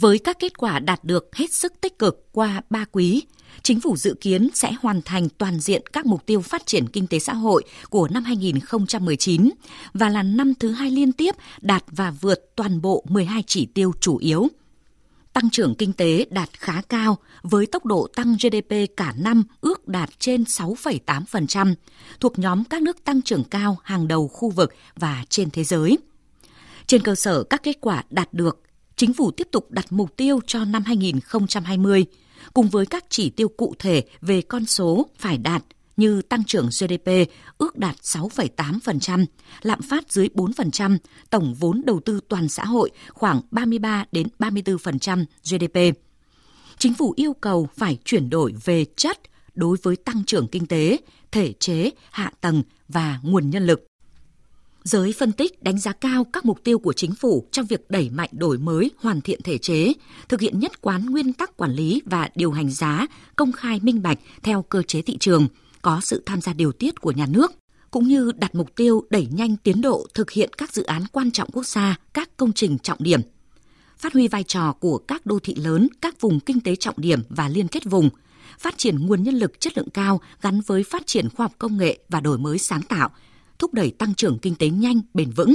Với các kết quả đạt được hết sức tích cực qua 3 quý, Chính phủ dự kiến sẽ hoàn thành toàn diện các mục tiêu phát triển kinh tế xã hội của năm 2019 và là năm thứ 2 liên tiếp đạt và vượt toàn bộ 12 chỉ tiêu chủ yếu. Tăng trưởng kinh tế đạt khá cao với tốc độ tăng GDP cả năm ước đạt trên 6,8%, thuộc nhóm các nước tăng trưởng cao hàng đầu khu vực và trên thế giới. Trên cơ sở các kết quả đạt được, Chính phủ tiếp tục đặt mục tiêu cho năm 2020, cùng với các chỉ tiêu cụ thể về con số phải đạt như tăng trưởng GDP ước đạt 6,8%, lạm phát dưới 4%, tổng vốn đầu tư toàn xã hội khoảng 33-34% GDP. Chính phủ yêu cầu phải chuyển đổi về chất đối với tăng trưởng kinh tế, thể chế, hạ tầng và nguồn nhân lực. Giới phân tích đánh giá cao các mục tiêu của chính phủ trong việc đẩy mạnh đổi mới, hoàn thiện thể chế, thực hiện nhất quán nguyên tắc quản lý và điều hành giá công khai minh bạch theo cơ chế thị trường, có sự tham gia điều tiết của nhà nước, cũng như đặt mục tiêu đẩy nhanh tiến độ thực hiện các dự án quan trọng quốc gia, các công trình trọng điểm, phát huy vai trò của các đô thị lớn, các vùng kinh tế trọng điểm và liên kết vùng, phát triển nguồn nhân lực chất lượng cao gắn với phát triển khoa học công nghệ và đổi mới sáng tạo, thúc đẩy tăng trưởng kinh tế nhanh, bền vững.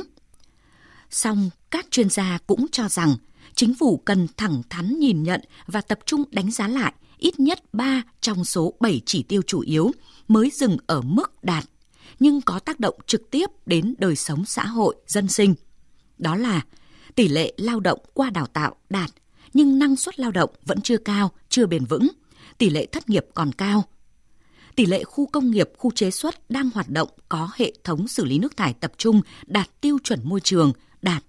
Song, các chuyên gia cũng cho rằng chính phủ cần thẳng thắn nhìn nhận và tập trung đánh giá lại ít nhất 3 trong số 7 chỉ tiêu chủ yếu mới dừng ở mức đạt, nhưng có tác động trực tiếp đến đời sống xã hội, dân sinh. Đó là tỷ lệ lao động qua đào tạo đạt, nhưng năng suất lao động vẫn chưa cao, chưa bền vững, tỷ lệ thất nghiệp còn cao. Tỷ lệ khu công nghiệp, khu chế xuất đang hoạt động có hệ thống xử lý nước thải tập trung đạt tiêu chuẩn môi trường, đạt.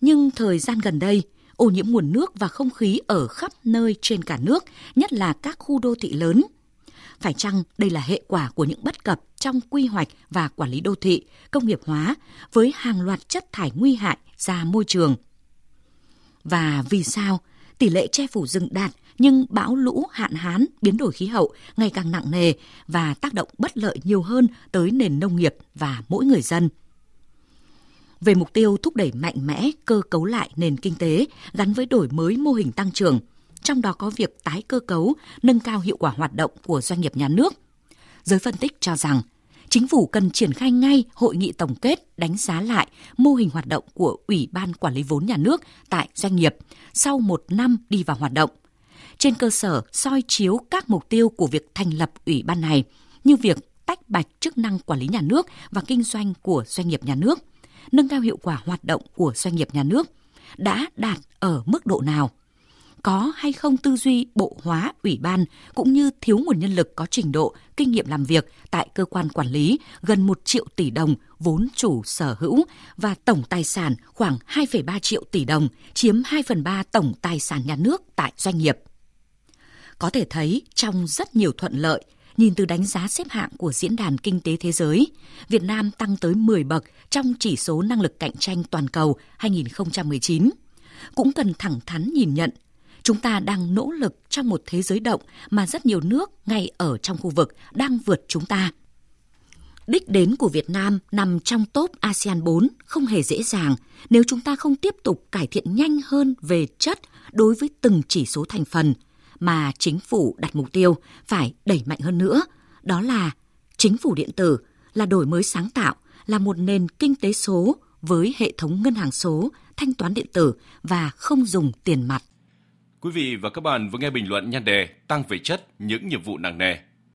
Nhưng thời gian gần đây, ô nhiễm nguồn nước và không khí ở khắp nơi trên cả nước, nhất là các khu đô thị lớn. Phải chăng đây là hệ quả của những bất cập trong quy hoạch và quản lý đô thị, công nghiệp hóa với hàng loạt chất thải nguy hại ra môi trường? Và vì sao tỷ lệ che phủ rừng đạt, nhưng bão lũ, hạn hán, biến đổi khí hậu ngày càng nặng nề và tác động bất lợi nhiều hơn tới nền nông nghiệp và mỗi người dân? Về mục tiêu thúc đẩy mạnh mẽ cơ cấu lại nền kinh tế gắn với đổi mới mô hình tăng trưởng, trong đó có việc tái cơ cấu, nâng cao hiệu quả hoạt động của doanh nghiệp nhà nước, giới phân tích cho rằng Chính phủ cần triển khai ngay hội nghị tổng kết đánh giá lại mô hình hoạt động của Ủy ban Quản lý vốn nhà nước tại doanh nghiệp sau 1 năm đi vào hoạt động. Trên cơ sở soi chiếu các mục tiêu của việc thành lập ủy ban này như việc tách bạch chức năng quản lý nhà nước và kinh doanh của doanh nghiệp nhà nước, nâng cao hiệu quả hoạt động của doanh nghiệp nhà nước đã đạt ở mức độ nào? Có hay không tư duy bộ hóa ủy ban cũng như thiếu nguồn nhân lực có trình độ, kinh nghiệm làm việc tại cơ quan quản lý gần 1 triệu tỷ đồng vốn chủ sở hữu và tổng tài sản khoảng 2,3 triệu tỷ đồng, chiếm 2/3 tổng tài sản nhà nước tại doanh nghiệp. Có thể thấy trong rất nhiều thuận lợi, nhìn từ đánh giá xếp hạng của Diễn đàn Kinh tế Thế giới, Việt Nam tăng tới 10 bậc trong chỉ số năng lực cạnh tranh toàn cầu 2019. Cũng cần thẳng thắn nhìn nhận, chúng ta đang nỗ lực trong một thế giới động mà rất nhiều nước ngay ở trong khu vực đang vượt chúng ta. Đích đến của Việt Nam nằm trong top ASEAN 4 không hề dễ dàng nếu chúng ta không tiếp tục cải thiện nhanh hơn về chất đối với từng chỉ số thành phần mà chính phủ đặt mục tiêu phải đẩy mạnh hơn nữa. Đó là chính phủ điện tử, là đổi mới sáng tạo, là một nền kinh tế số với hệ thống ngân hàng số, thanh toán điện tử và không dùng tiền mặt. Quý vị và các bạn vừa nghe bình luận nhan đề Tăng về chất những nhiệm vụ nặng nề